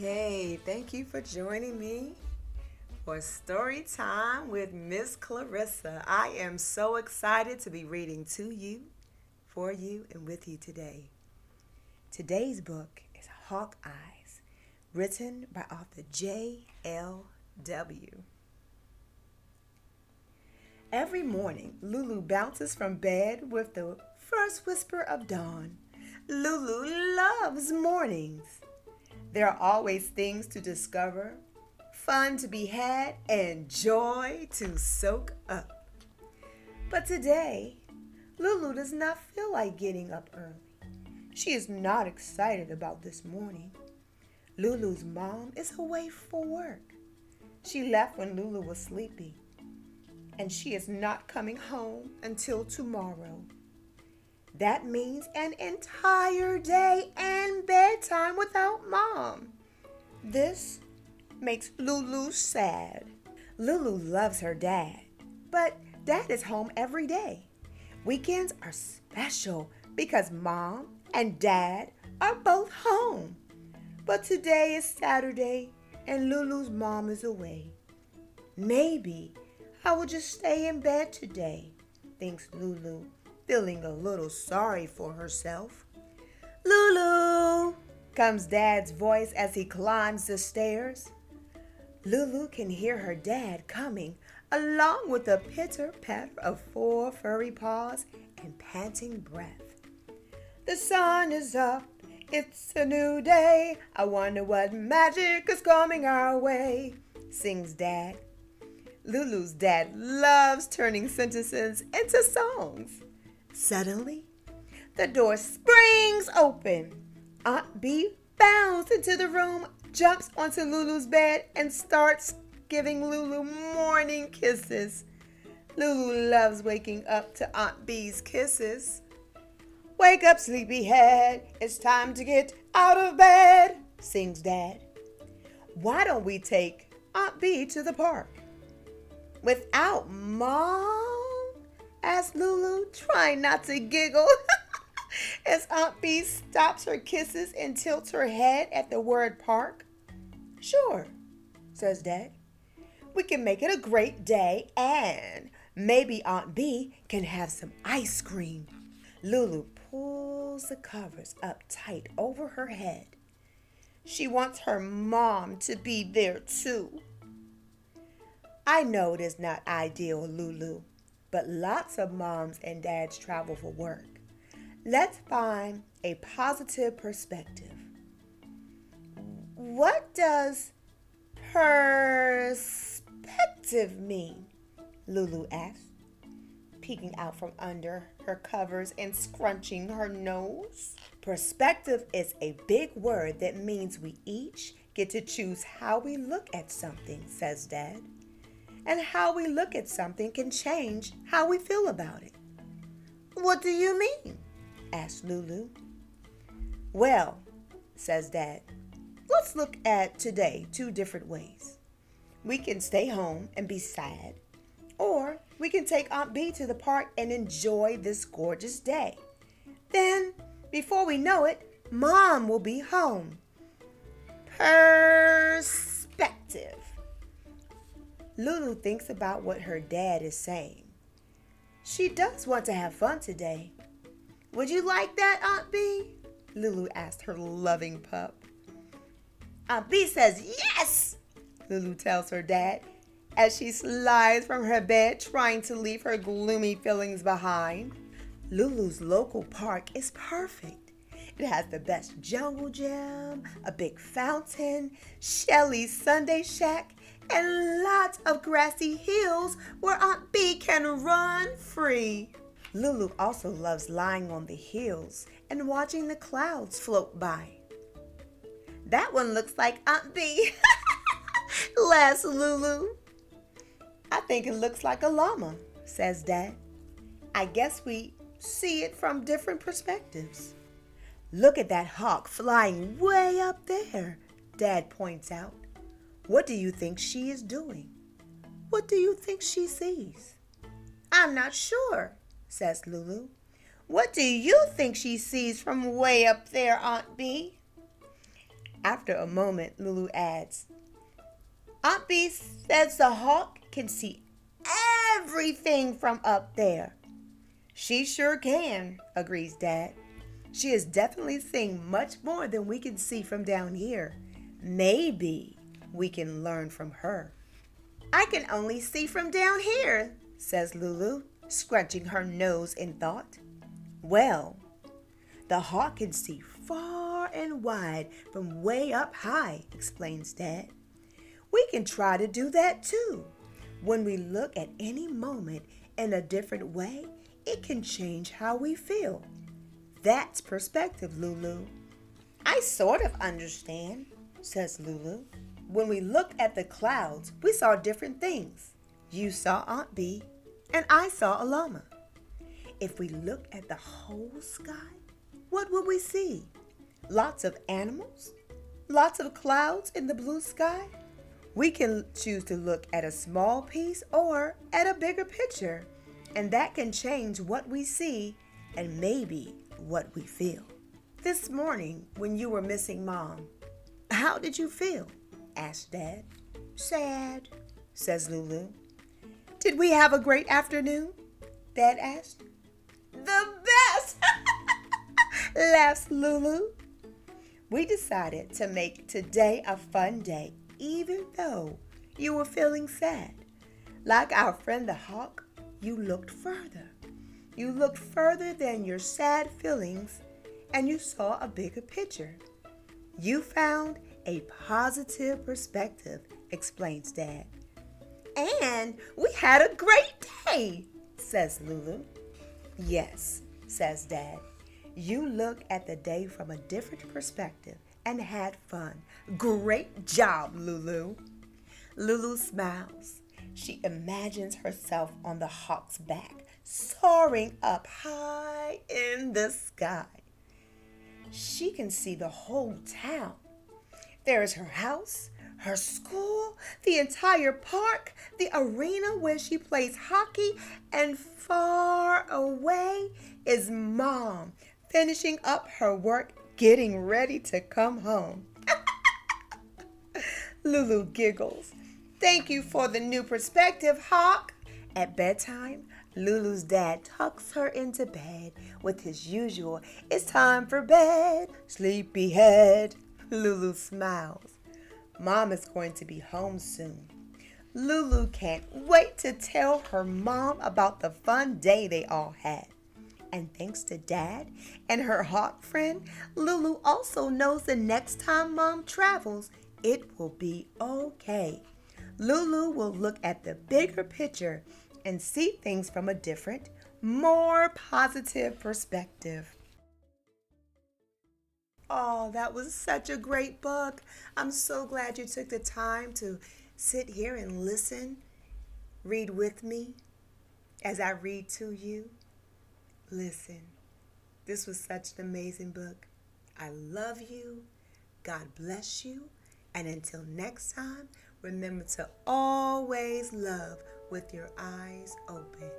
Hey, thank you for joining me for Story Time with Miss Clarissa. I am so excited to be reading to you, for you, and with you today. Today's book is Hawk Eyes, written by author J.L.W. Every morning, Lulu bounces from bed with the first whisper of dawn. Lulu loves mornings. There are always things to discover, fun to be had, and joy to soak up. But today, Lulu does not feel like getting up early. She is not excited about this morning. Lulu's mom is away for work. She left when Lulu was sleepy, and she is not coming home until tomorrow. That means an entire day and bedtime without Mom. This makes Lulu sad. Lulu loves her dad, but Dad is home every day. Weekends are special because Mom and Dad are both home. But today is Saturday and Lulu's mom is away. Maybe I will just stay in bed today, thinks Lulu, feeling a little sorry for herself. Lulu, comes Dad's voice as he climbs the stairs. Lulu can hear her dad coming, along with a pitter-patter of four furry paws and panting breath. The sun is up, it's a new day. I wonder what magic is coming our way, sings Dad. Lulu's dad loves turning sentences into songs. Suddenly, the door springs open. Aunt Bee bounds into the room, jumps onto Lulu's bed, and starts giving Lulu morning kisses. Lulu loves waking up to Aunt Bee's kisses. Wake up, sleepyhead. It's time to get out of bed, sings Dad. Why don't we take Aunt Bee to the park? Without Mom? Asked Lulu, trying not to giggle as Aunt Bee stops her kisses and tilts her head at the word park. Sure, says Dad. We can make it a great day and maybe Aunt Bee can have some ice cream. Lulu pulls the covers up tight over her head. She wants her mom to be there too. I know it is not ideal, Lulu, but lots of moms and dads travel for work. Let's find a positive perspective. What does perspective mean? Lulu asked, peeking out from under her covers and scrunching her nose. Perspective is a big word that means we each get to choose how we look at something, says Dad. And how we look at something can change how we feel about it. What do you mean? Asked Lulu. Well, says Dad, let's look at today two different ways. We can stay home and be sad, or we can take Aunt Bee to the park and enjoy this gorgeous day. Then, before we know it, Mom will be home. Perspective. Lulu thinks about what her dad is saying. She does want to have fun today. Would you like that, Aunt Bee? Lulu asked her loving pup. Aunt Bee says yes, Lulu tells her dad as she slides from her bed trying to leave her gloomy feelings behind. Lulu's local park is perfect. It has the best jungle gym, a big fountain, Shelly's Sunday Shack, and lots of grassy hills where Aunt Bee can run free. Lulu also loves lying on the hills and watching the clouds float by. That one looks like Aunt Bee, laughs Lulu. I think it looks like a llama, says Dad. I guess we see it from different perspectives. Look at that hawk flying way up there, Dad points out. What do you think she is doing? What do you think she sees? I'm not sure, says Lulu. What do you think she sees from way up there, Aunt Bee? After a moment, Lulu adds, Aunt Bee says the hawk can see everything from up there. She sure can, agrees Dad. She is definitely seeing much more than we can see from down here. Maybe we can learn from her. I can only see from down here, says Lulu, scrunching her nose in thought. Well, the hawk can see far and wide from way up high, explains Dad. We can try to do that too. When we look at any moment in a different way, it can change how we feel. That's perspective, Lulu. I sort of understand, says Lulu. When we looked at the clouds, we saw different things. You saw Aunt Bee, and I saw a llama. If we looked at the whole sky, what would we see? Lots of animals? Lots of clouds in the blue sky? We can choose to look at a small piece or at a bigger picture, and that can change what we see and maybe what we feel. This morning, when you were missing Mom, how did you feel? Asked Dad. Sad, says Lulu. Did we have a great afternoon? Dad asked. The best, laughs Lulu. We decided to make today a fun day, even though you were feeling sad. Like our friend the hawk, you looked further. You looked further than your sad feelings, and you saw a bigger picture. You found a positive perspective, explains Dad. And we had a great day, says Lulu. Yes, says Dad. You looked at the day from a different perspective and had fun. Great job, Lulu. Lulu smiles. She imagines herself on the hawk's back, soaring up high in the sky. She can see the whole town. There is her house, her school, the entire park, the arena where she plays hockey, and far away is Mom, finishing up her work, getting ready to come home. Lulu giggles. Thank you for the new perspective, Hawk. At bedtime, Lulu's dad tucks her into bed with his usual, it's time for bed, sleepyhead. Lulu smiles. Mom is going to be home soon. Lulu can't wait to tell her mom about the fun day they all had. And thanks to Dad and her hawk friend, Lulu also knows the next time Mom travels, it will be okay. Lulu will look at the bigger picture and see things from a different, more positive perspective. Oh, that was such a great book. I'm so glad you took the time to sit here and listen, read with me as I read to you. Listen, this was such an amazing book. I love you. God bless you. And until next time, remember to always love with your eyes open.